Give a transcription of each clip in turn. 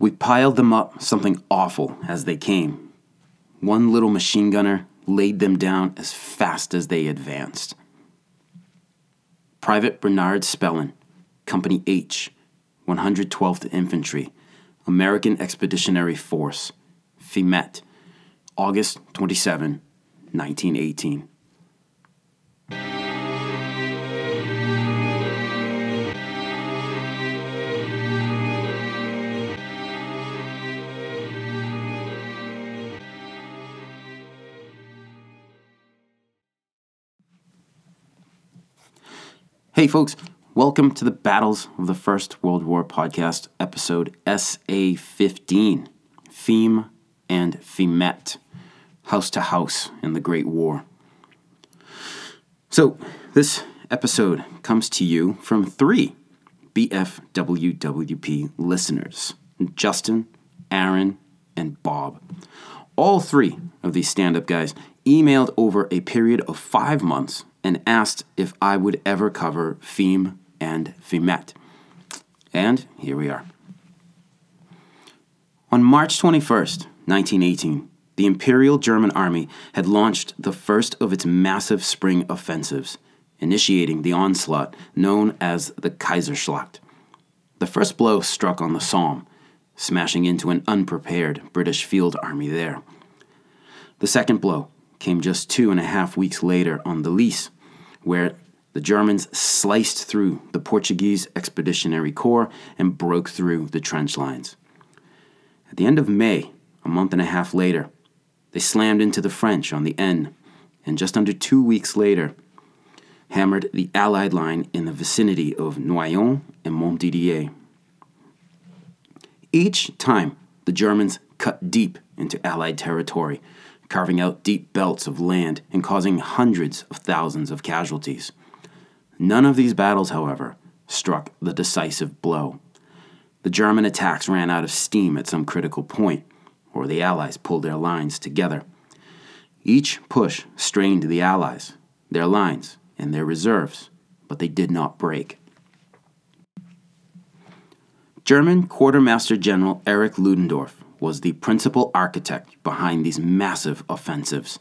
We piled them up, something awful, as they came. One little machine gunner laid them down as fast as they advanced. Private Bernard Spellen, Company H, 112th Infantry, American Expeditionary Force, Fismette, August 27, 1918. Hey folks, welcome to the Battles of the First World War podcast, episode SA-15, Feme and Fismette, House to House in the Great War. So, this episode comes to you from 3 BFWWP listeners, Justin, Aaron, and Bob. All 3 of these stand-up guys emailed over a period of 5 months and asked if I would ever cover Feme and Fismette. And here we are. On March 21st, 1918, the Imperial German Army had launched the first of its massive spring offensives, initiating the onslaught known as the Kaiserschlacht. The first blow struck on the Somme, smashing into an unprepared British field army there. The second blow came just 2.5 weeks later on the Lys, where the Germans sliced through the Portuguese Expeditionary Corps and broke through the trench lines. At the end of May, a month and a half later, they slammed into the French on the Aisne, and just under 2 weeks later, hammered the Allied line in the vicinity of Noyon and Montdidier. Each time, the Germans cut deep into Allied territory, carving out deep belts of land and causing hundreds of thousands of casualties. None of these battles, however, struck the decisive blow. The German attacks ran out of steam at some critical point, or the Allies pulled their lines together. Each push strained the Allies, their lines, and their reserves, but they did not break. German Quartermaster General Erich Ludendorff was the principal architect behind these massive offensives.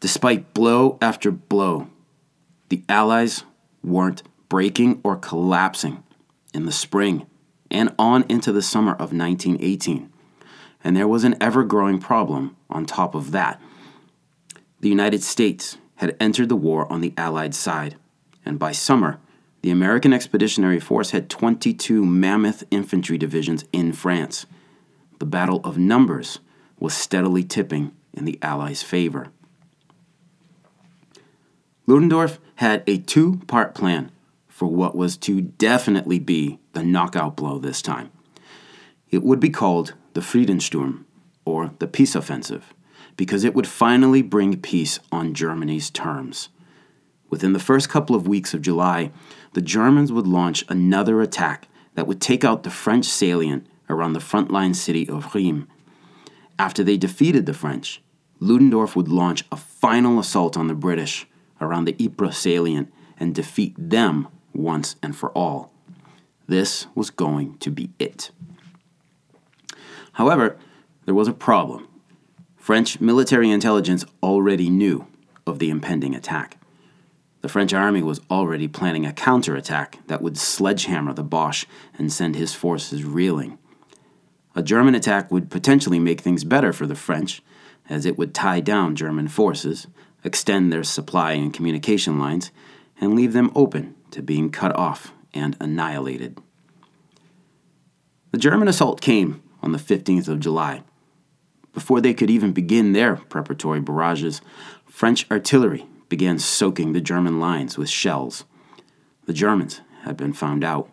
Despite blow after blow, the Allies weren't breaking or collapsing in the spring and on into the summer of 1918, and there was an ever-growing problem on top of that. The United States had entered the war on the Allied side, and by summer, the American Expeditionary Force had 22 mammoth infantry divisions in France. The battle of numbers was steadily tipping in the Allies' favor. Ludendorff had a 2-part plan for what was to definitely be the knockout blow this time. It would be called the Friedensturm, or the Peace Offensive, because it would finally bring peace on Germany's terms. Within the first couple of weeks of July, the Germans would launch another attack that would take out the French salient around the frontline city of Rheims. After they defeated the French, Ludendorff would launch a final assault on the British around the Ypres salient and defeat them once and for all. This was going to be it. However, there was a problem. French military intelligence already knew of the impending attack. The French army was already planning a counterattack that would sledgehammer the Boche and send his forces reeling. A German attack would potentially make things better for the French, as it would tie down German forces, extend their supply and communication lines, and leave them open to being cut off and annihilated. The German assault came on the 15th of July. Before they could even begin their preparatory barrages, French artillery began soaking the German lines with shells. The Germans had been found out.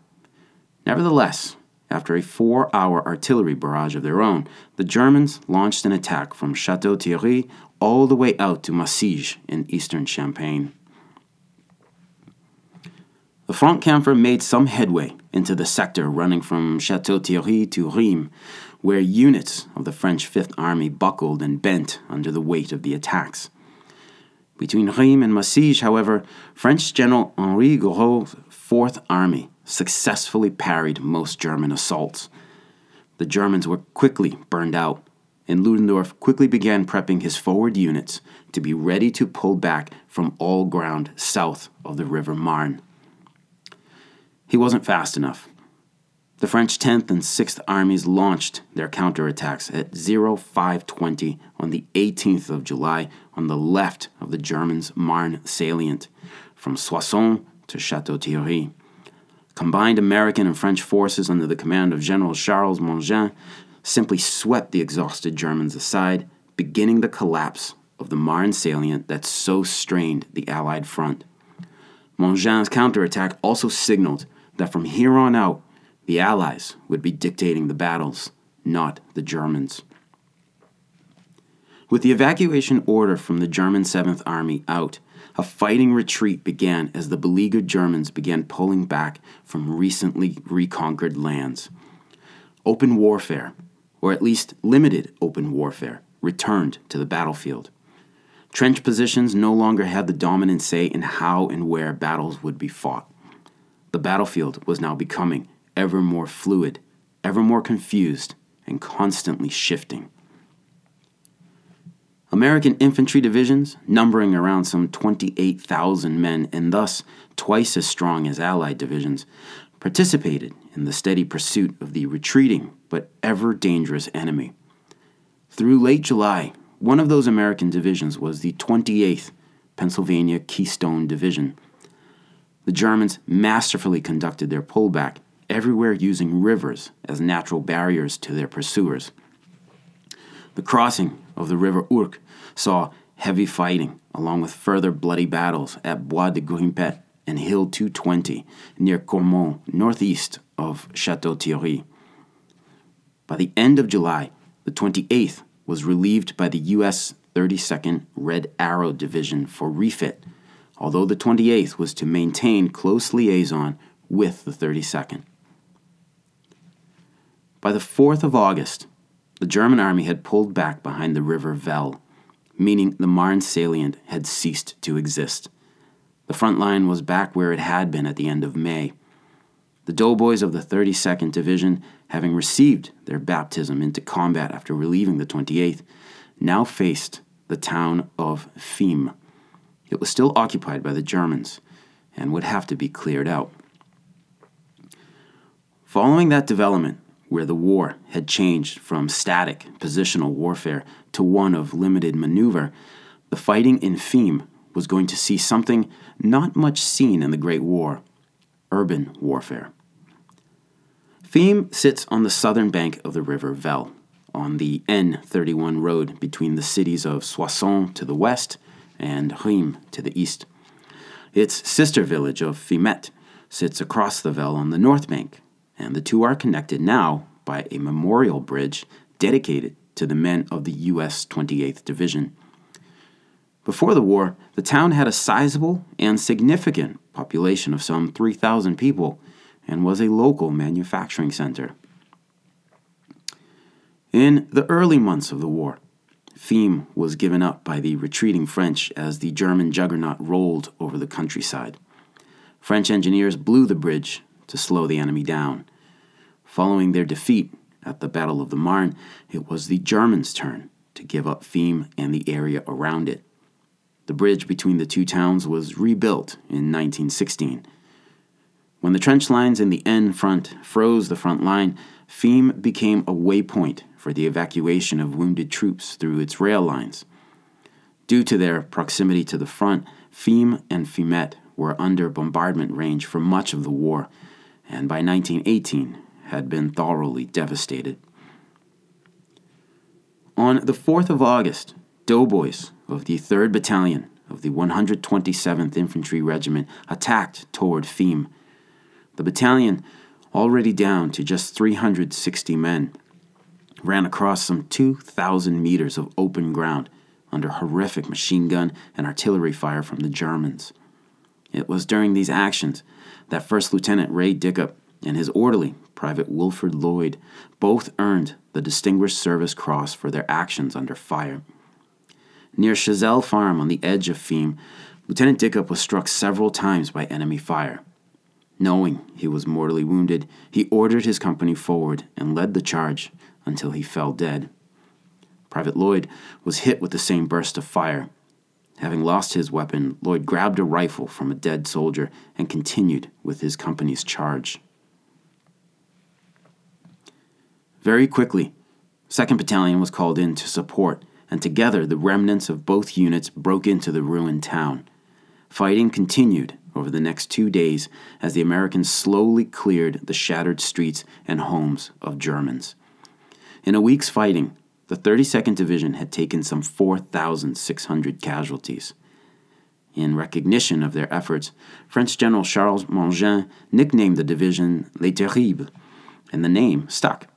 Nevertheless, after a 4-hour artillery barrage of their own, the Germans launched an attack from Chateau-Thierry all the way out to Massige in eastern Champagne. The Frontkämpfer made some headway into the sector running from Chateau-Thierry to Rheims, where units of the French Fifth Army buckled and bent under the weight of the attacks. Between Rheims and Massige, however, French General Henri Gouraud's Fourth Army successfully parried most German assaults. The Germans were quickly burned out, and Ludendorff quickly began prepping his forward units to be ready to pull back from all ground south of the River Marne. He wasn't fast enough. The French 10th and 6th Armies launched their counterattacks at 0520 on the 18th of July on the left of the Germans' Marne salient, from Soissons to Chateau-Thierry. Combined American and French forces under the command of General Charles Mangin simply swept the exhausted Germans aside, beginning the collapse of the Marne salient that so strained the Allied front. Mangin's counterattack also signaled that from here on out, the Allies would be dictating the battles, not the Germans. With the evacuation order from the German 7th Army out, a fighting retreat began as the beleaguered Germans began pulling back from recently reconquered lands. Open warfare, or at least limited open warfare, returned to the battlefield. Trench positions no longer had the dominant say in how and where battles would be fought. The battlefield was now becoming ever more fluid, ever more confused, and constantly shifting. American infantry divisions, numbering around some 28,000 men and thus twice as strong as Allied divisions, participated in the steady pursuit of the retreating but ever dangerous enemy. Through late July, one of those American divisions was the 28th Pennsylvania Keystone Division. The Germans masterfully conducted their pullback, everywhere using rivers as natural barriers to their pursuers. The crossing of the River Urk saw heavy fighting, along with further bloody battles at Bois de Grimpet and Hill 220 near Cormont, northeast of Chateau-Thierry. By the end of July, the 28th was relieved by the U.S. 32nd Red Arrow Division for refit, although the 28th was to maintain close liaison with the 32nd. By the 4th of August, the German army had pulled back behind the river Vesle, meaning the Marne salient had ceased to exist. The front line was back where it had been at the end of May. The Doughboys of the 32nd Division, having received their baptism into combat after relieving the 28th, now faced the town of Fismes. It was still occupied by the Germans and would have to be cleared out. Following that development, where the war had changed from static positional warfare to one of limited maneuver, the fighting in Fismes was going to see something not much seen in the Great War: urban warfare. Fismes sits on the southern bank of the River Vesle, on the N31 road between the cities of Soissons to the west and Rheims to the east. Its sister village of Fismette sits across the Vesle on the north bank, and the two are connected now by a memorial bridge dedicated to the men of the U.S. 28th Division. Before the war, the town had a sizable and significant population of some 3,000 people and was a local manufacturing center. In the early months of the war, Fismes was given up by the retreating French as the German juggernaut rolled over the countryside. French engineers blew the bridge to slow the enemy down. Following their defeat at the Battle of the Marne, it was the Germans' turn to give up Fismes and the area around it. The bridge between the two towns was rebuilt in 1916. When the trench lines in the Aisne front froze the front line, Fismes became a waypoint for the evacuation of wounded troops through its rail lines. Due to their proximity to the front, Fismes and Fismette were under bombardment range for much of the war, and by 1918 had been thoroughly devastated. On the 4th of August, Doughboys of the 3rd Battalion of the 127th Infantry Regiment attacked toward Fismes. The battalion, already down to just 360 men, ran across some 2,000 meters of open ground under horrific machine gun and artillery fire from the Germans. It was during these actions that First Lieutenant Ray Dickup and his orderly, Private Wilfred Lloyd, both earned the Distinguished Service Cross for their actions under fire. Near Chazelle Farm on the edge of Fismes, Lieutenant Dickup was struck several times by enemy fire. Knowing he was mortally wounded, he ordered his company forward and led the charge until he fell dead. Private Lloyd was hit with the same burst of fire. Having lost his weapon, Lloyd grabbed a rifle from a dead soldier and continued with his company's charge. Very quickly, 2nd Battalion was called in to support, and together the remnants of both units broke into the ruined town. Fighting continued over the next 2 days as the Americans slowly cleared the shattered streets and homes of Germans. In a week's fighting, the 32nd Division had taken some 4,600 casualties. In recognition of their efforts, French General Charles Mangin nicknamed the division Les Terribles, and the name stuck.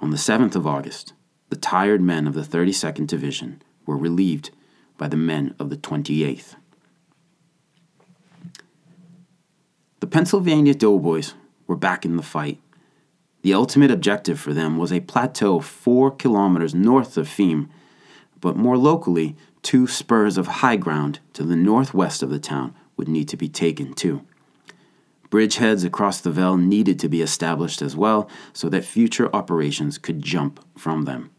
On the 7th of August, the tired men of the 32nd Division were relieved by the men of the 28th. The Pennsylvania Doughboys were back in the fight. The ultimate objective for them was a plateau 4 kilometers north of Fismes, but more locally, 2 spurs of high ground to the northwest of the town would need to be taken too. Bridgeheads across the Vesle needed to be established as well so that future operations could jump from them.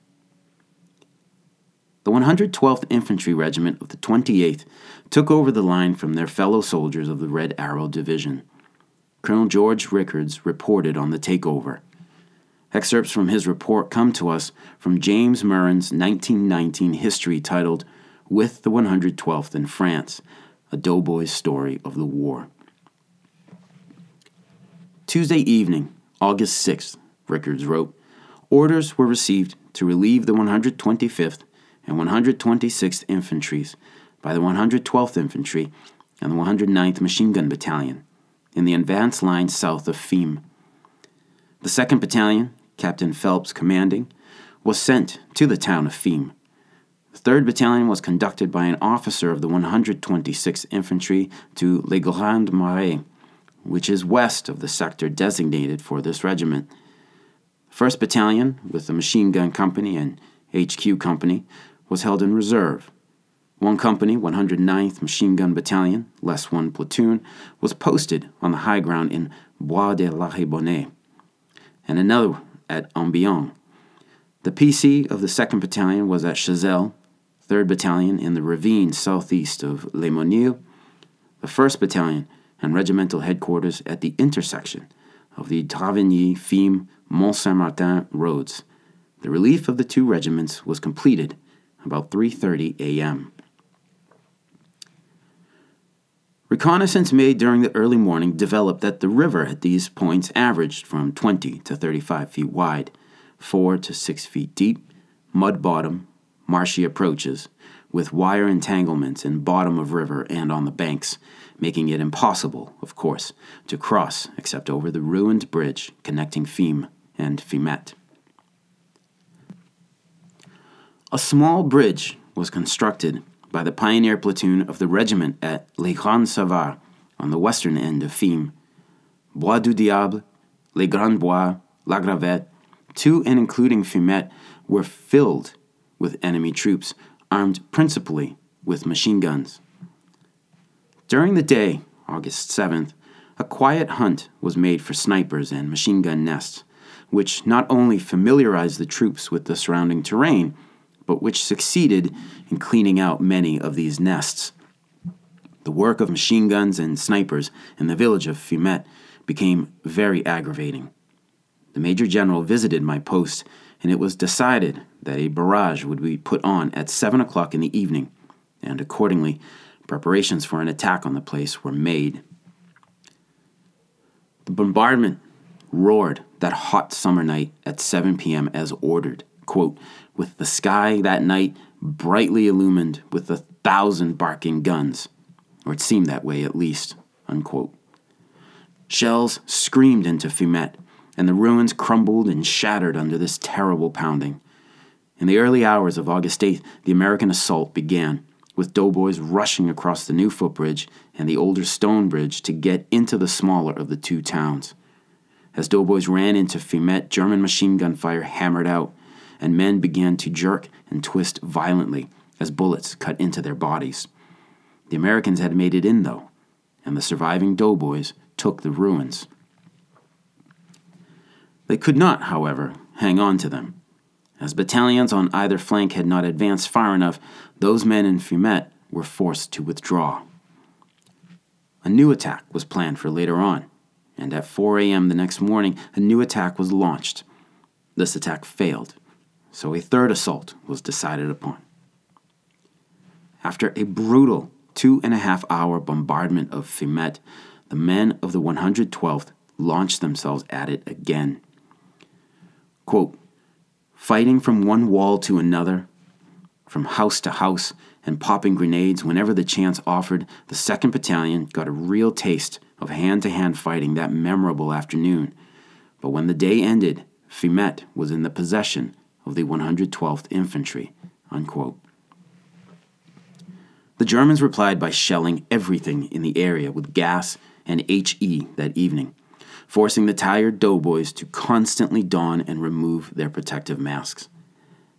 The 112th Infantry Regiment of the 28th took over the line from their fellow soldiers of the Red Arrow Division. Colonel George Rickards reported on the takeover. Excerpts from his report come to us from James Murren's 1919 history titled With the 112th in France, A Doughboy's Story of the War. Tuesday evening, August 6th, Rickards wrote, orders were received to relieve the 125th and 126th Infantries by the 112th Infantry and the 109th Machine Gun Battalion in the advance line south of Fismes. The 2nd Battalion, Captain Phelps commanding, was sent to the town of Fismes. The 3rd Battalion was conducted by an officer of the 126th Infantry to Les Grandes Marais, which is west of the sector designated for this regiment. 1st Battalion, with the Machine Gun Company and HQ Company, was held in reserve. 1 Company, 109th Machine Gun Battalion, less 1 Platoon, was posted on the high ground in Bois de Grimpet, and another at Ambion. The PC of the 2nd Battalion was at Chazelle, 3rd Battalion in the ravine southeast of Les Monilles, the 1st Battalion and regimental headquarters at the intersection of the Travagny, Fismes, Mont-Saint-Martin roads. The relief of the 2 regiments was completed about 3:30 a.m. Reconnaissance made during the early morning developed that the river at these points averaged from 20 to 35 feet wide, 4 to 6 feet deep, mud bottom, marshy approaches, with wire entanglements in bottom of river and on the banks, making it impossible, of course, to cross except over the ruined bridge connecting Fismes and Fismette. A small bridge was constructed by the pioneer platoon of the regiment at Les Grandes Savars on the western end of Fismes. Bois du Diable, Les Grands Bois, La Gravette, to and including Fismette, were filled with enemy troops armed principally with machine guns. During the day, August 7th, a quiet hunt was made for snipers and machine gun nests, which not only familiarized the troops with the surrounding terrain, but which succeeded in cleaning out many of these nests. The work of machine guns and snipers in the village of Fismette became very aggravating. The Major General visited my post, and it was decided that a barrage would be put on at 7 o'clock in the evening, and accordingly, preparations for an attack on the place were made. The bombardment roared that hot summer night at 7 p.m. as ordered, quote, with the sky that night brightly illumined with 1,000 barking guns, or it seemed that way at least, unquote. Shells screamed into Fismette, and the ruins crumbled and shattered under this terrible pounding. In the early hours of August 8th, the American assault began, with doughboys rushing across the new footbridge and the older stone bridge to get into the smaller of the 2 towns. As doughboys ran into Fismette, German machine gun fire hammered out, and men began to jerk and twist violently as bullets cut into their bodies. The Americans had made it in, though, and the surviving doughboys took the ruins. They could not, however, hang on to them. As battalions on either flank had not advanced far enough, those men in Fismette were forced to withdraw. A new attack was planned for later on, and at 4 a.m. the next morning, a new attack was launched. This attack failed, so a third assault was decided upon. After a brutal 2.5-hour bombardment of Fismette, the men of the 112th launched themselves at it again. Quote, fighting from one wall to another, from house to house, and popping grenades whenever the chance offered, the 2nd Battalion got a real taste of hand-to-hand fighting that memorable afternoon. But when the day ended, Fismette was in the possession of the 112th Infantry, unquote. The Germans replied by shelling everything in the area with gas and HE that evening, forcing the tired doughboys to constantly don and remove their protective masks.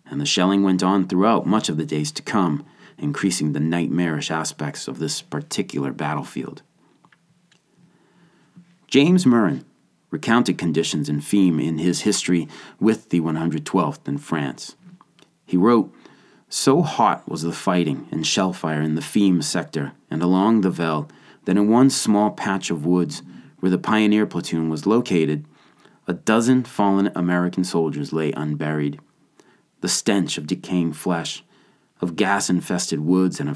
And the shelling went on throughout much of the days to come, increasing the nightmarish aspects of this particular battlefield. James Murrin recounted conditions in Fismes in his history with the 112th in France. He wrote, so hot was the fighting and shell fire in the Fismes sector and along the Vesle that in one small patch of woods where the pioneer platoon was located, 12 fallen American soldiers lay unburied. The stench of decaying flesh, of gas-infested woods, and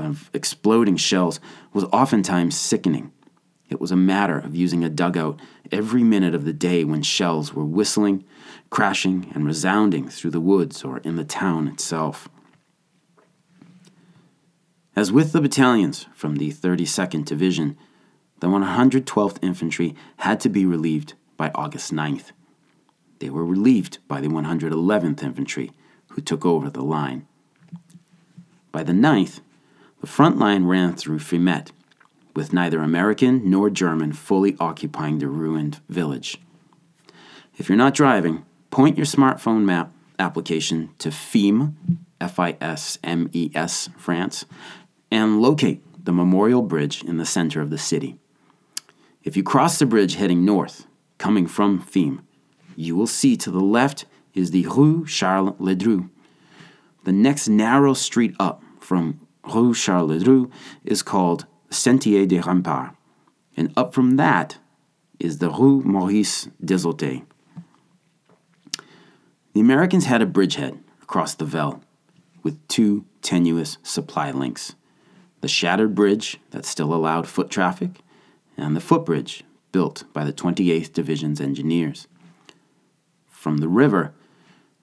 of exploding shells was oftentimes sickening. It was a matter of using a dugout every minute of the day when shells were whistling, crashing, and resounding through the woods or in the town itself. As with the battalions from the 32nd Division, the 112th Infantry had to be relieved by August 9th. They were relieved by the 111th Infantry, who took over the line. By the 9th, the front line ran through Fismette, with neither American nor German fully occupying the ruined village. If you're not driving, point your smartphone map application to Fismes, Fismes, France, and locate the memorial bridge in the center of the city. If you cross the bridge heading north, coming from Fismes, you will see to the left is the Rue Charles Ledru. The next narrow street up from Rue Charles Ledru is called Sentier des Remparts, and up from that is the Rue Maurice Desautez. The Americans had a bridgehead across the Vesle with 2 tenuous supply links, the shattered bridge that still allowed foot traffic and the footbridge built by the 28th Division's engineers. From the river,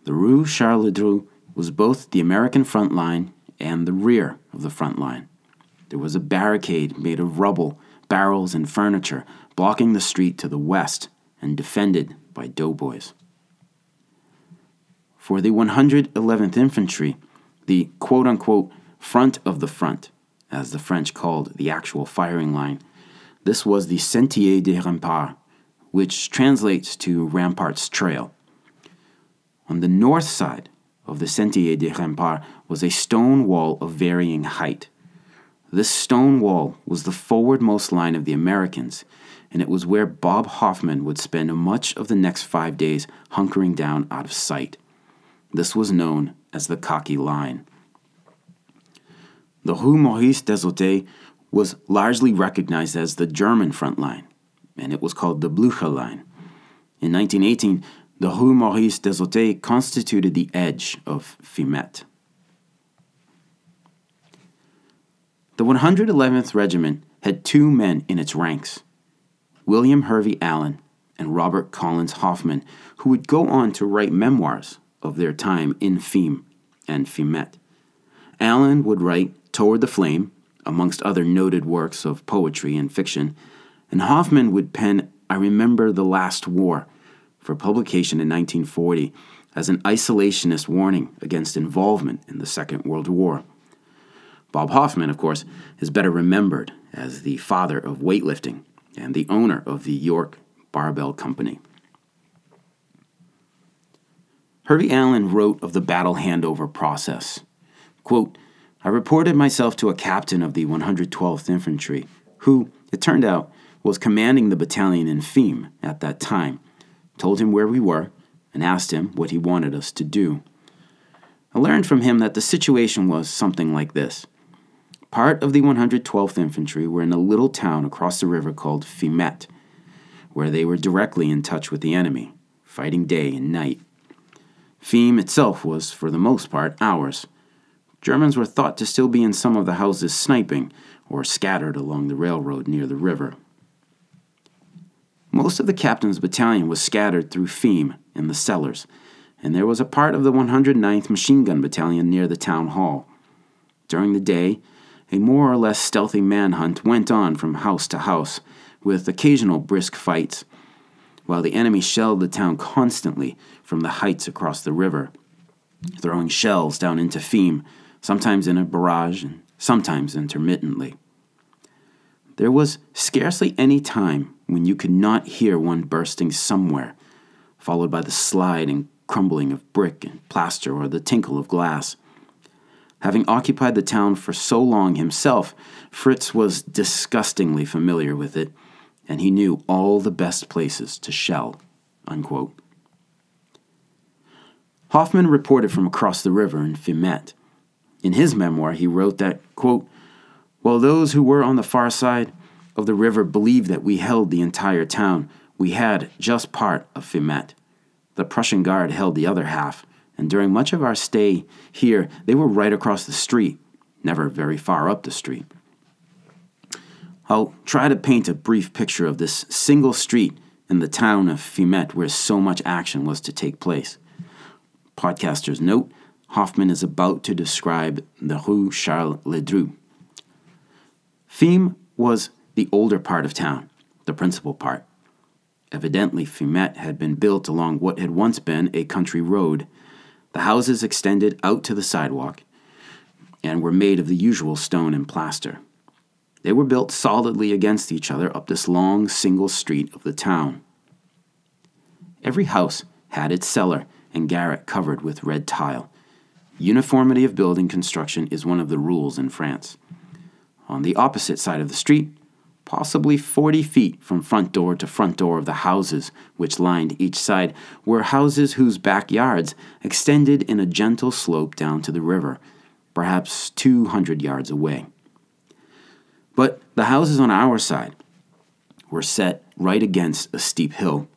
the Rue Charles Ledru was both the American front line and the rear of the front line. There was a barricade made of rubble, barrels, and furniture blocking the street to the west and defended by doughboys. For the 111th Infantry, the quote-unquote front of the front, as the French called the actual firing line, this was the Sentier des Remparts, which translates to Rampart's Trail. On the north side of the Sentier des Remparts was a stone wall of varying height. This stone wall was the forwardmost line of the Americans, and it was where Bob Hoffman would spend much of the next 5 days hunkering down out of sight. This was known as the Cocky Line. The Rue Maurice Desautez was largely recognized as the German front line, and it was called the Blücher Line. In 1918, the Rue Maurice Desautez constituted the edge of Fismette. The 111th Regiment had 2 men in its ranks, William Hervey Allen and Robert Collins Hoffman, who would go on to write memoirs of their time in Fismes and Fismette. Allen would write Toward the Flame, amongst other noted works of poetry and fiction, and Hoffman would pen I Remember the Last War for publication in 1940 as an isolationist warning against involvement in the Second World War. Bob Hoffman, of course, is better remembered as the father of weightlifting and the owner of the York Barbell Company. Hervey Allen wrote of the battle handover process, quote, I reported myself to a captain of the 112th Infantry, who, it turned out, was commanding the battalion in Fiume at that time, told him where we were, and asked him what he wanted us to do. I learned from him that the situation was something like this. Part of the 112th Infantry were in a little town across the river called Fismette, where they were directly in touch with the enemy, fighting day and night. Fiume itself was, for the most part, ours. Germans were thought to still be in some of the houses sniping, or scattered along the railroad near the river. Most of the captain's battalion was scattered through Fiume in the cellars, and there was a part of the 109th Machine Gun Battalion near the town hall. During the day, a more or less stealthy manhunt went on from house to house, with occasional brisk fights, while the enemy shelled the town constantly from the heights across the river, throwing shells down into Fiume, sometimes in a barrage and sometimes intermittently. There was scarcely any time when you could not hear one bursting somewhere, followed by the slide and crumbling of brick and plaster or the tinkle of glass. Having occupied the town for so long himself, Fritz was disgustingly familiar with it, and he knew all the best places to shell." Unquote. Hoffman reported from across the river in Fismette. In his memoir, he wrote that, quote, "While those who were on the far side of the river believed that we held the entire town, we had just part of Fismette. The Prussian Guard held the other half, and during much of our stay here, they were right across the street, never very far up the street. I'll try to paint a brief picture of this single street in the town of Fismette where so much action was to take place. Podcaster's note, Hoffman is about to describe the Rue Charles Ledru. Fiume was the older part of town, the principal part. Evidently, Fismette had been built along what had once been a country road. The houses extended out to the sidewalk and were made of the usual stone and plaster. They were built solidly against each other up this long single street of the town. Every house had its cellar and garret covered with red tile. Uniformity of building construction is one of the rules in France. On the opposite side of the street, possibly 40 feet from front door to front door of the houses which lined each side, were houses whose backyards extended in a gentle slope down to the river, perhaps 200 yards away. But the houses on our side were set right against a steep hill.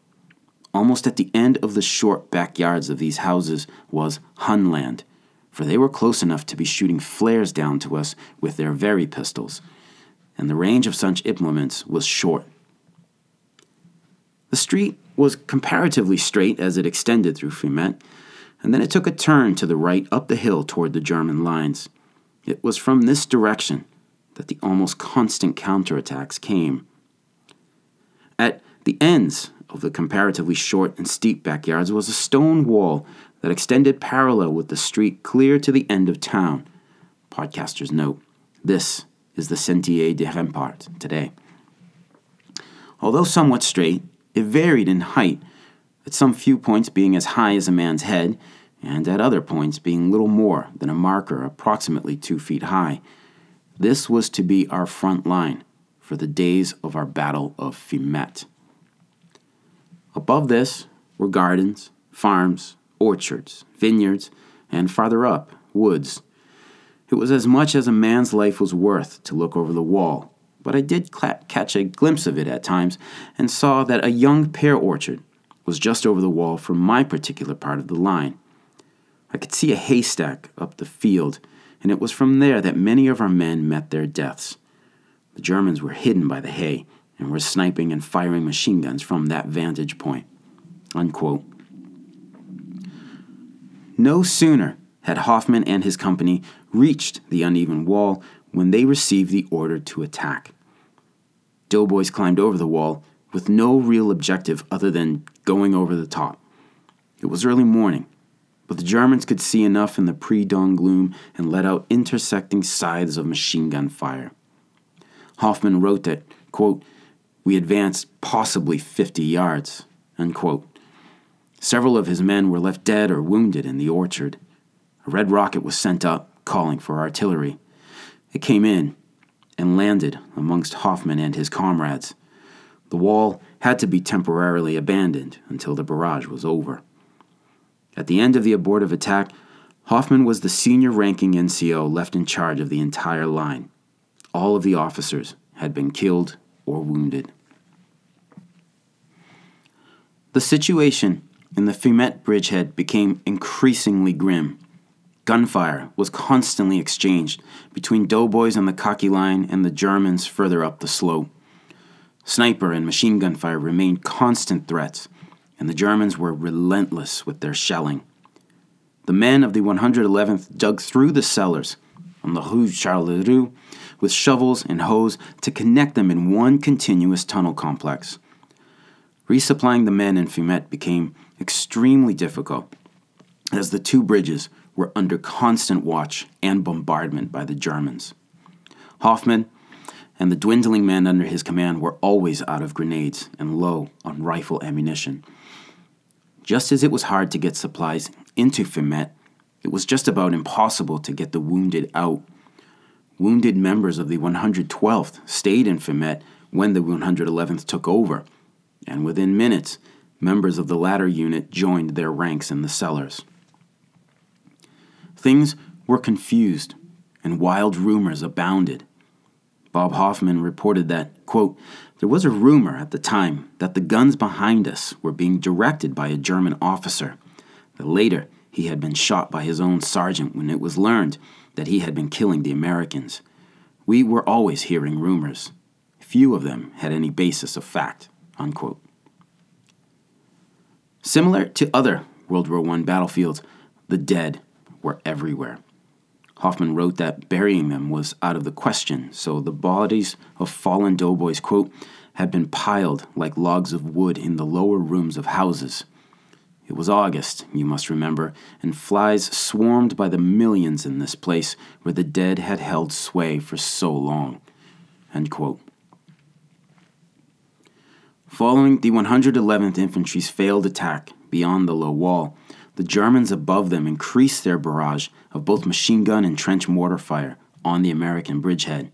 Almost at the end of the short backyards of these houses was Hun land, for they were close enough to be shooting flares down to us with their very pistols, and the range of such implements was short. The street was comparatively straight as it extended through Fismette, and then it took a turn to the right up the hill toward the German lines. It was from this direction that the almost constant counterattacks came. At the ends of the comparatively short and steep backyards was a stone wall that extended parallel with the street clear to the end of town. Podcaster's note, this is the Sentier des Remparts today. Although somewhat straight, it varied in height, at some few points being as high as a man's head, and at other points being little more than a marker approximately 2 feet high. This was to be our front line for the days of our Battle of Fismette. Above this were gardens, farms, orchards, vineyards, and farther up, woods. It was as much as a man's life was worth to look over the wall, but I did catch a glimpse of it at times and saw that a young pear orchard was just over the wall from my particular part of the line. I could see a haystack up the field, and it was from there that many of our men met their deaths. The Germans were hidden by the hay and were sniping and firing machine guns from that vantage point." Unquote. No sooner had Hoffman and his company reached the uneven wall when they received the order to attack. Doughboys climbed over the wall with no real objective other than going over the top. It was early morning, but the Germans could see enough in the pre-dawn gloom and let out intersecting scythes of machine gun fire. Hoffman wrote that, quote, "We advanced possibly 50 yards," unquote. Several of his men were left dead or wounded in the orchard. A red rocket was sent up, calling for artillery. It came in and landed amongst Hoffman and his comrades. The wall had to be temporarily abandoned until the barrage was over. At the end of the abortive attack, Hoffman was the senior-ranking NCO left in charge of the entire line. All of the officers had been killed or wounded. The situation in the Fismette bridgehead became increasingly grim. Gunfire was constantly exchanged between doughboys on the Cocky Line and the Germans further up the slope. Sniper and machine gun fire remained constant threats, and the Germans were relentless with their shelling. The men of the 111th dug through the cellars on the Rue Charles Ledru with shovels and hose to connect them in one continuous tunnel complex. Resupplying the men in Fismette became extremely difficult, as the two bridges were under constant watch and bombardment by the Germans. Hoffman and the dwindling men under his command were always out of grenades and low on rifle ammunition. Just as it was hard to get supplies into Fismette, it was just about impossible to get the wounded out. Wounded members of the 112th stayed in Fismette when the 111th took over, and within minutes, members of the latter unit joined their ranks in the cellars. Things were confused, and wild rumors abounded. Bob Hoffman reported that, quote, there was a rumor at the time that the guns behind us were being directed by a German officer. That later, he had been shot by his own sergeant when it was learned that he had been killing the Americans. We were always hearing rumors. Few of them had any basis of fact, unquote. Similar to other World War I battlefields, the dead were everywhere. Hoffman wrote that burying them was out of the question, so the bodies of fallen doughboys, quote, had been piled like logs of wood in the lower rooms of houses. It was August, you must remember, and flies swarmed by the millions in this place where the dead had held sway for so long, end quote. Following the 111th Infantry's failed attack beyond the low wall, the Germans above them increased their barrage of both machine gun and trench mortar fire on the American bridgehead.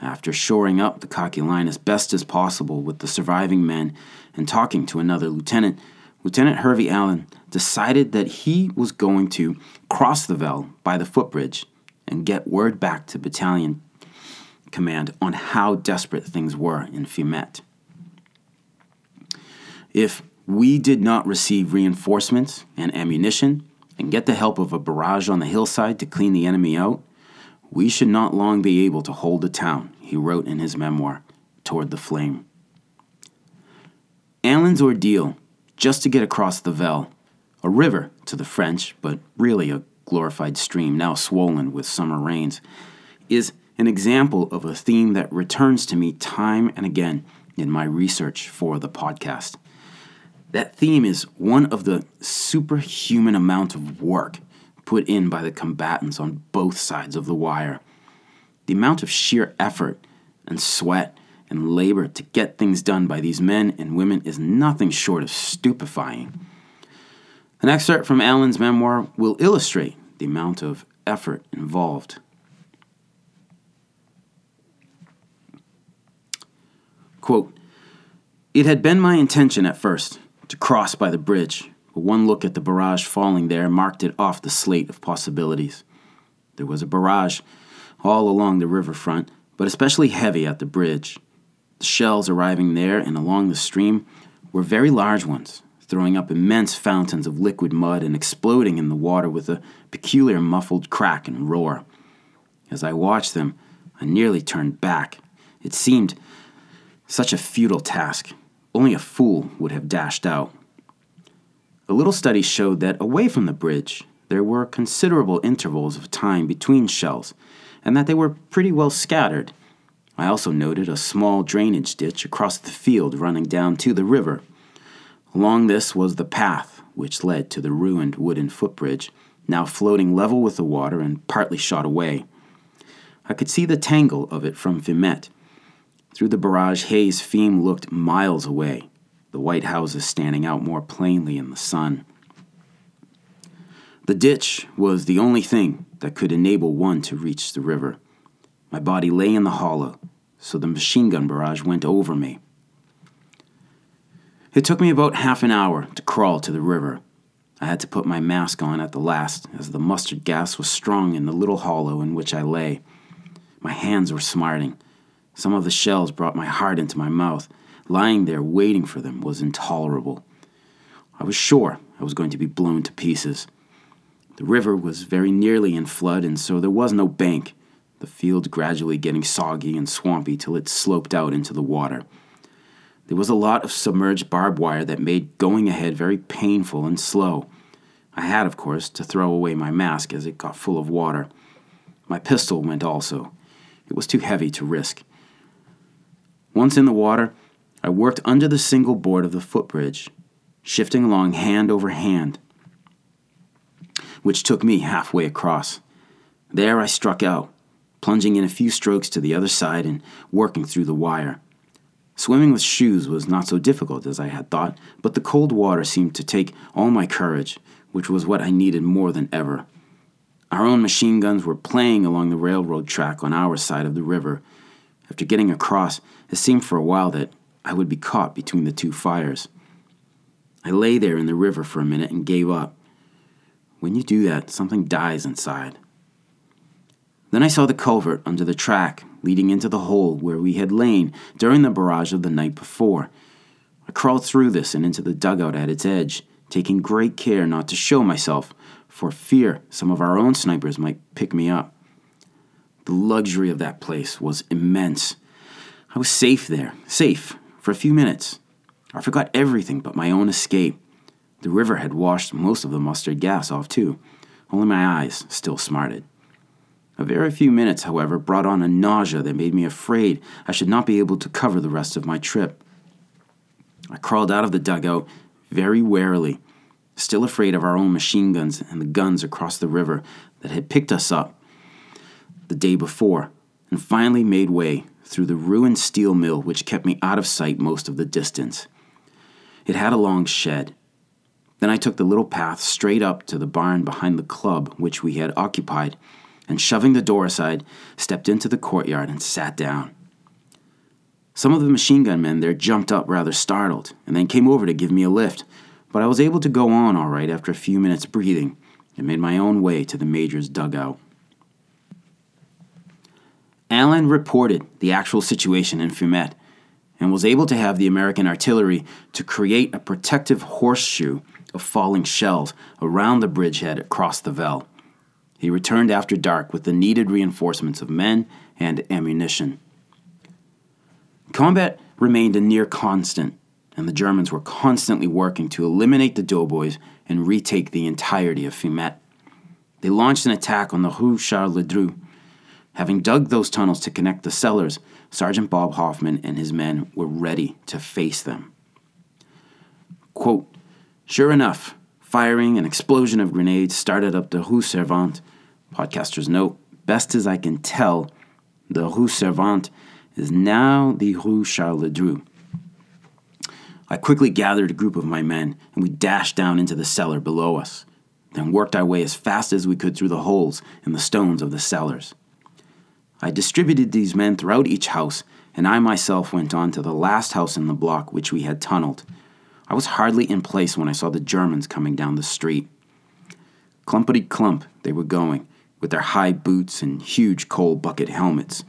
After shoring up the Cocky Line as best as possible with the surviving men and talking to another lieutenant, Lieutenant Hervey Allen decided that he was going to cross the Vesle by the footbridge and get word back to battalion command on how desperate things were in Fismette. If we did not receive reinforcements and ammunition and get the help of a barrage on the hillside to clean the enemy out, we should not long be able to hold the town, he wrote in his memoir, Toward the Flame. Allen's ordeal, just to get across the Vesle, a river to the French, but really a glorified stream now swollen with summer rains, is an example of a theme that returns to me time and again in my research for the podcast. That theme is one of the superhuman amount of work put in by the combatants on both sides of the wire. The amount of sheer effort and sweat and labor to get things done by these men and women is nothing short of stupefying. An excerpt from Allen's memoir will illustrate the amount of effort involved. Quote, it had been my intention at first to cross by the bridge, but one look at the barrage falling there marked it off the slate of possibilities. There was a barrage all along the riverfront, but especially heavy at the bridge. The shells arriving there and along the stream were very large ones, throwing up immense fountains of liquid mud and exploding in the water with a peculiar muffled crack and roar. As I watched them, I nearly turned back. It seemed such a futile task. Only a fool would have dashed out. A little study showed that away from the bridge, there were considerable intervals of time between shells, and that they were pretty well scattered. I also noted a small drainage ditch across the field running down to the river. Along this was the path which led to the ruined wooden footbridge, now floating level with the water and partly shot away. I could see the tangle of it from Fismette. Through the barrage haze, Fismes looked miles away, the white houses standing out more plainly in the sun. The ditch was the only thing that could enable one to reach the river. My body lay in the hollow, so the machine gun barrage went over me. It took me about half an hour to crawl to the river. I had to put my mask on at the last, as the mustard gas was strong in the little hollow in which I lay. My hands were smarting. Some of the shells brought my heart into my mouth. Lying there waiting for them was intolerable. I was sure I was going to be blown to pieces. The river was very nearly in flood, and so there was no bank, the field gradually getting soggy and swampy till it sloped out into the water. There was a lot of submerged barbed wire that made going ahead very painful and slow. I had, of course, to throw away my mask as it got full of water. My pistol went also. It was too heavy to risk. Once in the water, I worked under the single board of the footbridge, shifting along hand over hand, which took me halfway across. There I struck out, plunging in a few strokes to the other side and working through the wire. Swimming with shoes was not so difficult as I had thought, but the cold water seemed to take all my courage, which was what I needed more than ever. Our own machine guns were playing along the railroad track on our side of the river. After getting across, it seemed for a while that I would be caught between the two fires. I lay there in the river for a minute and gave up. When you do that, something dies inside. Then I saw the culvert under the track leading into the hole where we had lain during the barrage of the night before. I crawled through this and into the dugout at its edge, taking great care not to show myself, for fear some of our own snipers might pick me up. The luxury of that place was immense. I was safe there, safe, for a few minutes. I forgot everything but my own escape. The river had washed most of the mustard gas off too. Only my eyes still smarted. A very few minutes, however, brought on a nausea that made me afraid I should not be able to cover the rest of my trip. I crawled out of the dugout very warily, still afraid of our own machine guns and the guns across the river that had picked us up the day before, and finally made way through the ruined steel mill which kept me out of sight most of the distance. It had a long shed. Then I took the little path straight up to the barn behind the club which we had occupied, and shoving the door aside, stepped into the courtyard and sat down. Some of the machine gun men there jumped up rather startled, and then came over to give me a lift, but I was able to go on all right after a few minutes breathing, and made my own way to the major's dugout. Allen reported the actual situation in Fismette, and was able to have the American artillery to create a protective horseshoe of falling shells around the bridgehead across the Vesle. He returned after dark with the needed reinforcements of men and ammunition. Combat remained a near constant, and the Germans were constantly working to eliminate the Doughboys and retake the entirety of Fismette. They launched an attack on the Rue Charles Ledru. Having dug those tunnels to connect the cellars, Sergeant Bob Hoffman and his men were ready to face them. Quote, "Sure enough, firing and explosion of grenades started up the Rue Servante." Podcaster's note, best as I can tell, the Rue Servante is now the Rue Charles Ledru. I quickly gathered a group of my men, and we dashed down into the cellar below us, then worked our way as fast as we could through the holes in the stones of the cellars. I distributed these men throughout each house, and I myself went on to the last house in the block which we had tunneled. I was hardly in place when I saw the Germans coming down the street. Clumpity clump they were going, with their high boots and huge coal bucket helmets.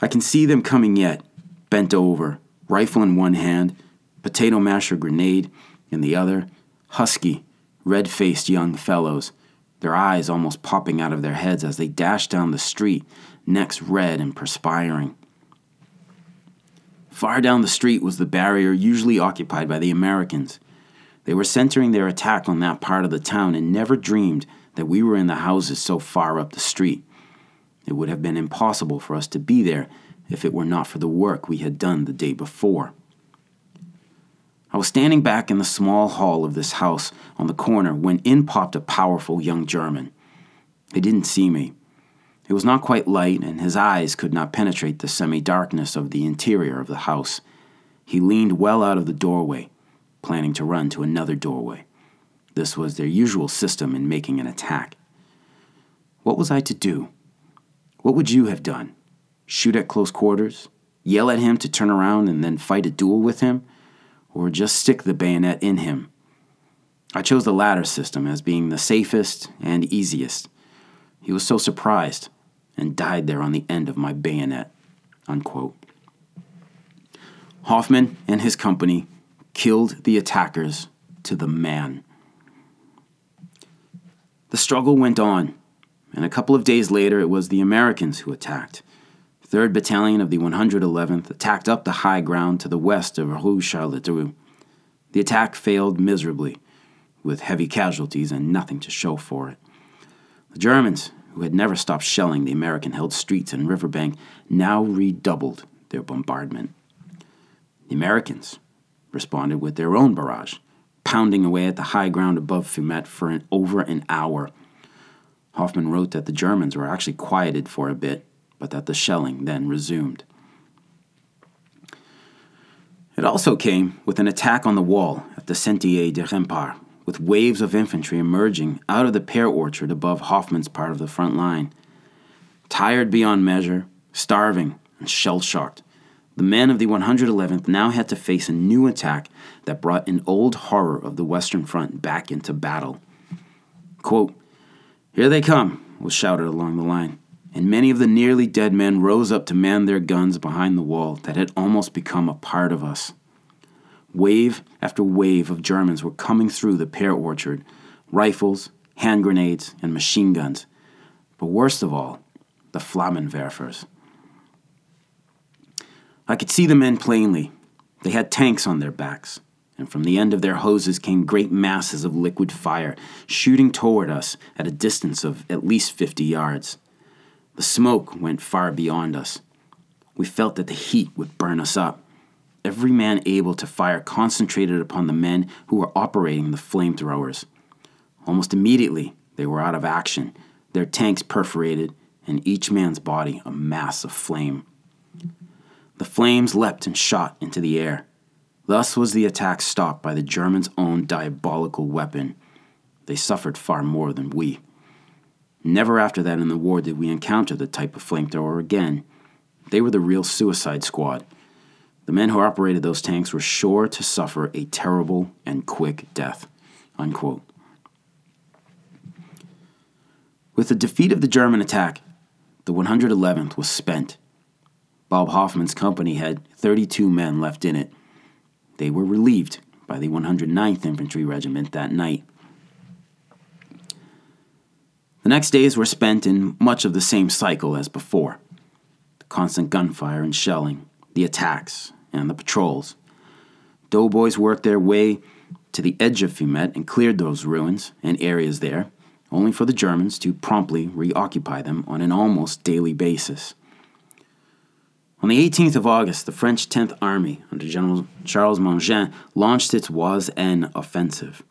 I can see them coming yet, bent over, rifle in one hand, potato masher grenade in the other, husky, red-faced young fellows, their eyes almost popping out of their heads as they dashed down the street, necks red and perspiring. Far down the street was the barrier usually occupied by the Americans. They were centering their attack on that part of the town and never dreamed that we were in the houses so far up the street. It would have been impossible for us to be there if it were not for the work we had done the day before. I was standing back in the small hall of this house on the corner when in popped a powerful young German. He didn't see me. It was not quite light, and his eyes could not penetrate the semi-darkness of the interior of the house. He leaned well out of the doorway, planning to run to another doorway. This was their usual system in making an attack. What was I to do? What would you have done? Shoot at close quarters? Yell at him to turn around and then fight a duel with him? or just stick the bayonet in him. I chose the latter system as being the safest and easiest. He was so surprised and died there on the end of my bayonet." Unquote. Hoffman and his company killed the attackers to the man. The struggle went on, and a couple of days later it was the Americans who attacked. 3rd Battalion of the 111th attacked up the high ground to the west of Rue Charles Ledru. The attack failed miserably, with heavy casualties and nothing to show for it. The Germans, who had never stopped shelling the American-held streets and riverbank, now redoubled their bombardment. The Americans responded with their own barrage, pounding away at the high ground above Fismette for over an hour. Hoffman wrote that the Germans were actually quieted for a bit, but that the shelling then resumed. It also came with an attack on the wall at the Sentier des Remparts, with waves of infantry emerging out of the pear orchard above Hoffman's part of the front line. Tired beyond measure, starving, and shell-shocked, the men of the 111th now had to face a new attack that brought an old horror of the Western Front back into battle. Quote, "Here they come," was shouted along the line, and many of the nearly dead men rose up to man their guns behind the wall that had almost become a part of us. Wave after wave of Germans were coming through the pear orchard, rifles, hand grenades, and machine guns, but worst of all, the Flammenwerfers. I could see the men plainly. They had tanks on their backs, and from the end of their hoses came great masses of liquid fire, shooting toward us at a distance of at least 50 yards. The smoke went far beyond us. We felt that the heat would burn us up. Every man able to fire concentrated upon the men who were operating the flamethrowers. Almost immediately, they were out of action, their tanks perforated, and each man's body a mass of flame. The flames leapt and shot into the air. Thus was the attack stopped by the Germans' own diabolical weapon. They suffered far more than we. Never after that in the war did we encounter the type of flamethrower again. They were the real suicide squad. The men who operated those tanks were sure to suffer a terrible and quick death." Unquote. With the defeat of the German attack, the 111th was spent. Bob Hoffman's company had 32 men left in it. They were relieved by the 109th Infantry Regiment that night. The next days were spent in much of the same cycle as before. The constant gunfire and shelling, the attacks, and the patrols. Doughboys worked their way to the edge of Fismette and cleared those ruins and areas there, only for the Germans to promptly reoccupy them on an almost daily basis. On the 18th of August, the French 10th Army, under General Charles Mangin, launched its Oise-Aisne offensive.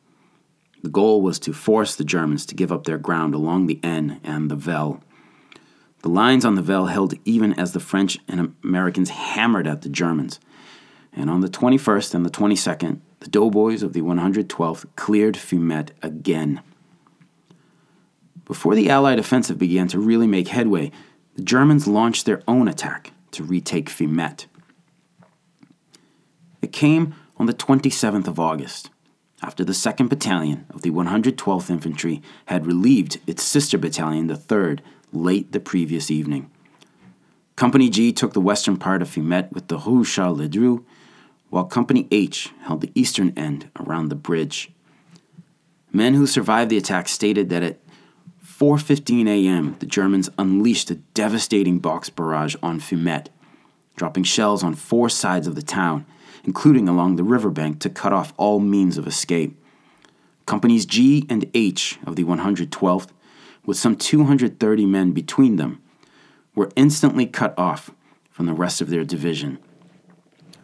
The goal was to force the Germans to give up their ground along the Aisne and the Vesle. The lines on the Vesle held even as the French and Americans hammered at the Germans. And on the 21st and the 22nd, the Doughboys of the 112th cleared Fismette again. Before the Allied offensive began to really make headway, the Germans launched their own attack to retake Fismette. It came on the 27th of August, after the 2nd Battalion of the 112th Infantry had relieved its sister battalion, the 3rd, late the previous evening. Company G took the western part of Fismette with the Rue Charles Ledru, while Company H held the eastern end around the bridge. Men who survived the attack stated that at 4:15 a.m., the Germans unleashed a devastating box barrage on Fismette, dropping shells on four sides of the town, including along the riverbank to cut off all means of escape. Companies G and H of the 112th, with some 230 men between them, were instantly cut off from the rest of their division.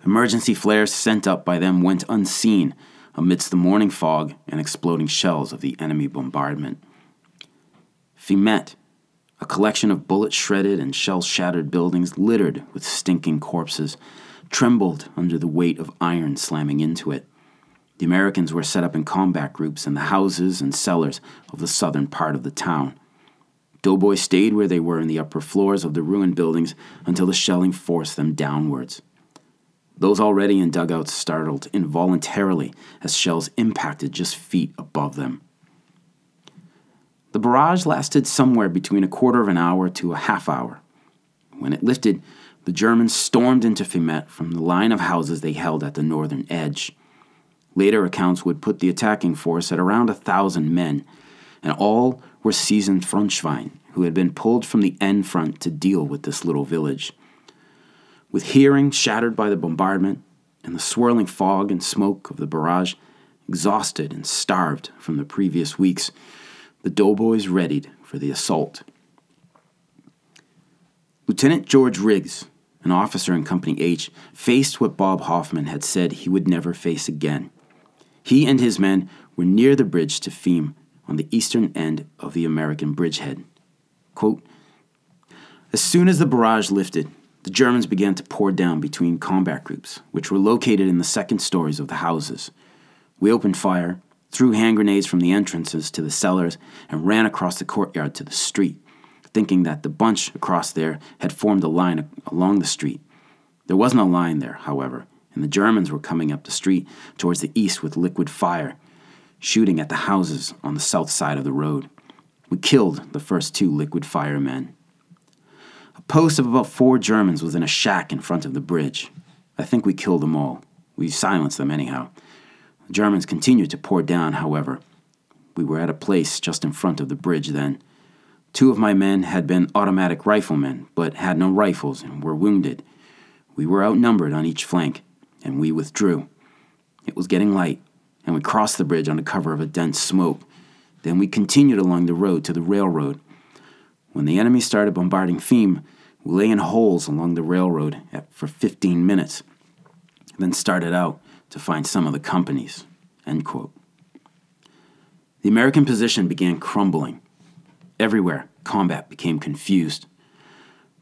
Emergency flares sent up by them went unseen amidst the morning fog and exploding shells of the enemy bombardment. Fismette, a collection of bullet-shredded and shell-shattered buildings littered with stinking corpses, trembled under the weight of iron slamming into it. The Americans were set up in combat groups in the houses and cellars of the southern part of the town. Doughboys stayed where they were in the upper floors of the ruined buildings until the shelling forced them downwards. Those already in dugouts startled involuntarily as shells impacted just feet above them. The barrage lasted somewhere between a quarter of an hour to a half hour. When it lifted, the Germans stormed into Fismette from the line of houses they held at the northern edge. Later accounts would put the attacking force at around 1,000 men, and all were seasoned Frontschwein who had been pulled from the end front to deal with this little village. With hearing shattered by the bombardment and the swirling fog and smoke of the barrage, exhausted and starved from the previous weeks, the Doughboys readied for the assault. Lieutenant George Riggs, an officer in Company H, faced what Bob Hoffman had said he would never face again. He and his men were near the bridge to Fismes on the eastern end of the American bridgehead. Quote, "As soon as the barrage lifted, the Germans began to pour down between combat groups, which were located in the second stories of the houses. We opened fire, threw hand grenades from the entrances to the cellars, and ran across the courtyard to the street, thinking that the bunch across there had formed a line along the street. There wasn't a line there, however, and the Germans were coming up the street towards the east with liquid fire, shooting at the houses on the south side of the road. We killed the first two liquid firemen. A post of about 4 Germans was in a shack in front of the bridge. I think we killed them all. We silenced them anyhow. The Germans continued to pour down, however. We were at a place just in front of the bridge then. 2 of my men had been automatic riflemen, but had no rifles and were wounded. We were outnumbered on each flank, and we withdrew. It was getting light, and we crossed the bridge under cover of a dense smoke. Then we continued along the road to the railroad. When the enemy started bombarding Fismes, we lay in holes along the railroad for 15 minutes, then started out to find some of the companies." End quote. The American position began crumbling. Everywhere, combat became confused.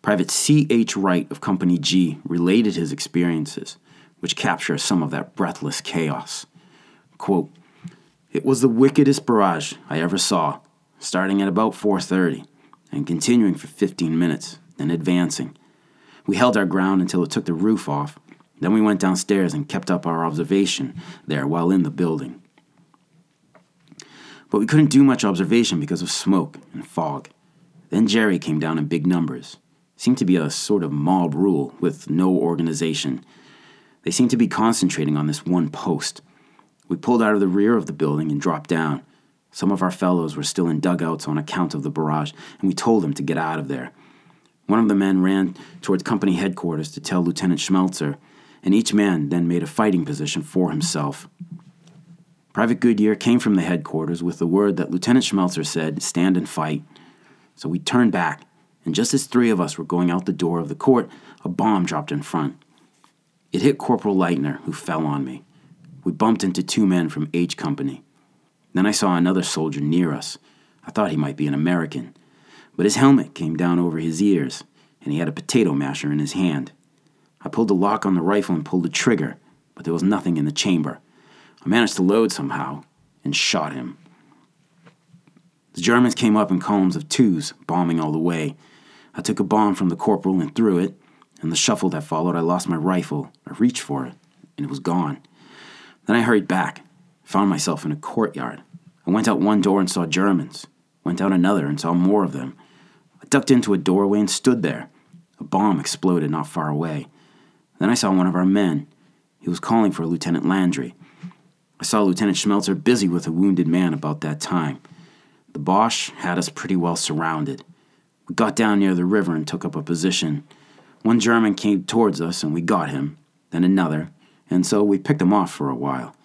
Private C.H. Wright of Company G related his experiences, which capture some of that breathless chaos. Quote, "It was the wickedest barrage I ever saw, starting at about 4:30 and continuing for 15 minutes, then advancing. We held our ground until it took the roof off, then we went downstairs and kept up our observation there while in the building. But we couldn't do much observation because of smoke and fog. Then Jerry came down in big numbers. It seemed to be a sort of mob rule with no organization. They seemed to be concentrating on this one post. We pulled out of the rear of the building and dropped down. Some of our fellows were still in dugouts on account of the barrage, and we told them to get out of there. One of the men ran towards company headquarters to tell Lieutenant Schmelzer, and each man then made a fighting position for himself. Private Goodyear came from the headquarters with the word that Lieutenant Schmelzer said, 'Stand and fight.' So we turned back, and just as 3 of us were going out the door of the court, a bomb dropped in front. It hit Corporal Leitner, who fell on me. We bumped into 2 men from H Company. Then I saw another soldier near us. I thought he might be an American, but his helmet came down over his ears, and he had a potato masher in his hand. I pulled the lock on the rifle and pulled the trigger, but there was nothing in the chamber. I managed to load somehow and shot him. The Germans came up in columns of 2s, bombing all the way. I took a bomb from the corporal and threw it, and the shuffle that followed, I lost my rifle. I reached for it, and it was gone. Then I hurried back, found myself in a courtyard. I went out one door and saw Germans, went out another and saw more of them. I ducked into a doorway and stood there. A bomb exploded not far away. Then I saw one of our men. He was calling for Lieutenant Landry. I saw Lieutenant Schmelzer busy with a wounded man about that time. The Bosch had us pretty well surrounded. We got down near the river and took up a position. One German came towards us and we got him, then another, and so we picked them off for a while.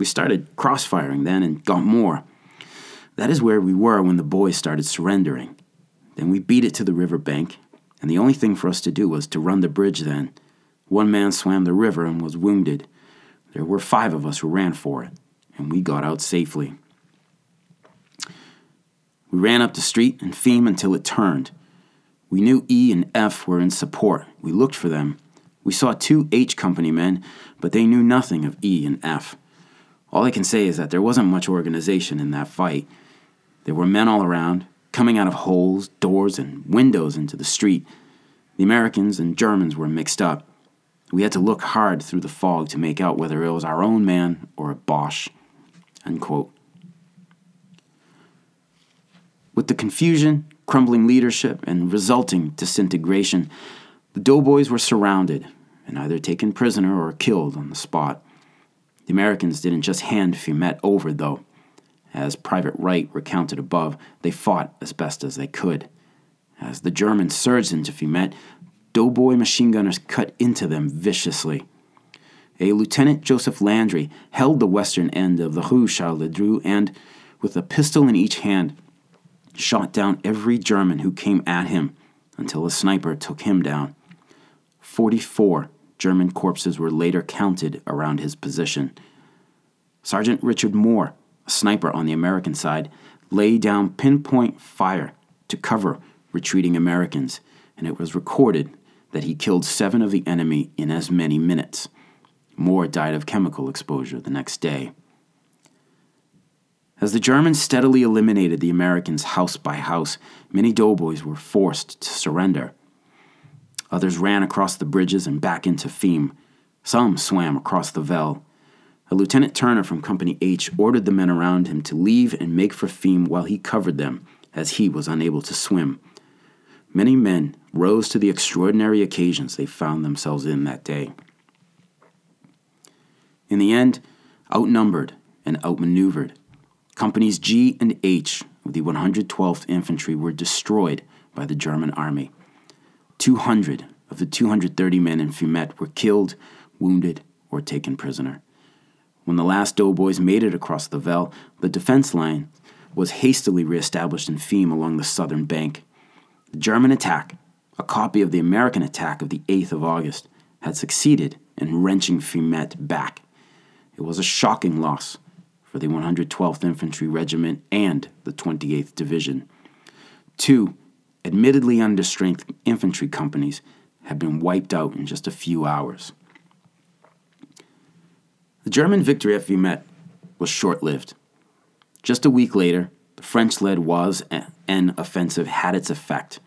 We started cross-firing then and got more. That is where we were when the boys started surrendering. Then we beat it to the river bank, and the only thing for us to do was to run the bridge then. One man swam the river and was wounded. There were 5 of us who ran for it, and we got out safely. We ran up the street and Fismes until it turned. We knew E and F were in support. We looked for them. We saw 2 H Company men, but they knew nothing of E and F. All I can say is that there wasn't much organization in that fight. There were men all around, coming out of holes, doors, and windows into the street. The Americans and Germans were mixed up. We had to look hard through the fog to make out whether it was our own man or a Boche." Unquote. With the confusion, crumbling leadership, and resulting disintegration, the Doughboys were surrounded and either taken prisoner or killed on the spot. The Americans didn't just hand Fismette over, though. As Private Wright recounted above, they fought as best as they could. As the Germans surged into Fismette, Doughboy machine gunners cut into them viciously. A Lieutenant Joseph Landry held the western end of the Rue Charles Ledru and, with a pistol in each hand, shot down every German who came at him until a sniper took him down. 44 German corpses were later counted around his position. Sergeant Richard Moore, a sniper on the American side, lay down pinpoint fire to cover retreating Americans, and it was recorded that he killed 7 of the enemy in as many minutes. Moore died of chemical exposure the next day. As the Germans steadily eliminated the Americans house by house, many Doughboys were forced to surrender. Others ran across the bridges and back into Fismes. Some swam across the Vesle. A Lieutenant Turner from Company H ordered the men around him to leave and make for Fismes while he covered them, as he was unable to swim. Many men rose to the extraordinary occasions they found themselves in that day. In the end, outnumbered and outmaneuvered, Companies G and H of the 112th Infantry were destroyed by the German army. 200 of the 230 men in Fismette were killed, wounded, or taken prisoner. When the last Doughboys made it across the Vesle, the defense line was hastily reestablished in Fismes along the southern bank. The German attack, a copy of the American attack of the 8th of August, had succeeded in wrenching Fismette back. It was a shocking loss for the 112th Infantry Regiment and the 28th Division. 2 admittedly understrength infantry companies had been wiped out in just a few hours. The German victory at Fismette was short-lived. Just a week later, the French-led Oise-Aisne offensive had its effect.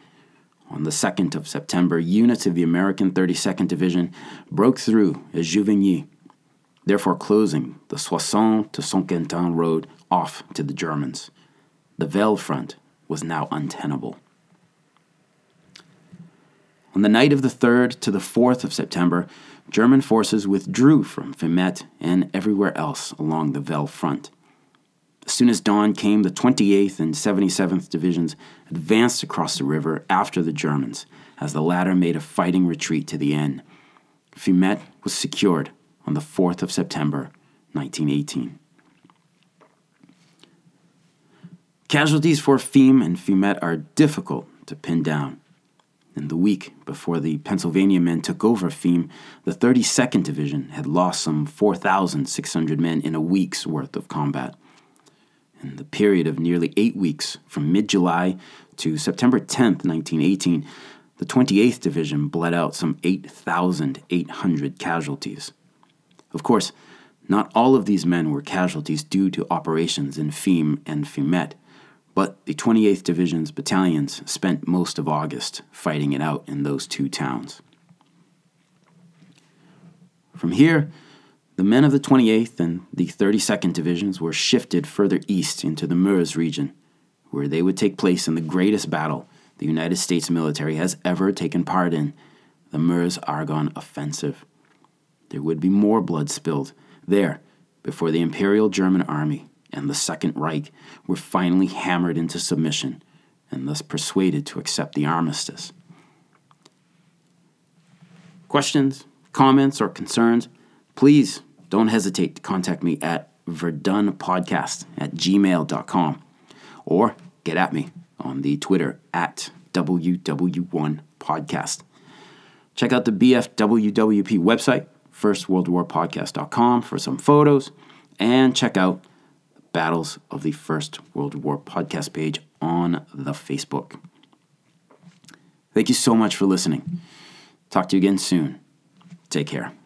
On the 2nd of September, units of the American 32nd Division broke through at Juvigny, therefore closing the Soissons to Saint-Quentin road off to the Germans. The Vesle front was now untenable. On the night of the 3rd to the 4th of September, German forces withdrew from Fismette and everywhere else along the Vesle front. As soon as dawn came, the 28th and 77th Divisions advanced across the river after the Germans, as the latter made a fighting retreat to the Aisne. Fismette was secured on the 4th of September, 1918. Casualties for Fismes and Fismette are difficult to pin down. In the week before the Pennsylvania men took over Fismes, the 32nd Division had lost some 4,600 men in a week's worth of combat. In the period of nearly 8 weeks, from mid-July to September 10, 1918, the 28th Division bled out some 8,800 casualties. Of course, not all of these men were casualties due to operations in Fismes and Fismette, but the 28th Division's battalions spent most of August fighting it out in those two towns. From here, the men of the 28th and the 32nd Divisions were shifted further east into the Meuse region, where they would take place in the greatest battle the United States military has ever taken part in, the Meuse-Argonne Offensive. There would be more blood spilled there before the Imperial German Army and the Second Reich were finally hammered into submission and thus persuaded to accept the armistice. Questions, comments, or concerns? Please don't hesitate to contact me at verdunpodcast@gmail.com or get at me on the Twitter at WW1podcast. Check out the BFWWP website, firstworldwarpodcast.com, for some photos, and check out the Battles of the First World War podcast page on the Facebook. Thank you so much for listening. Talk to you again soon. Take care.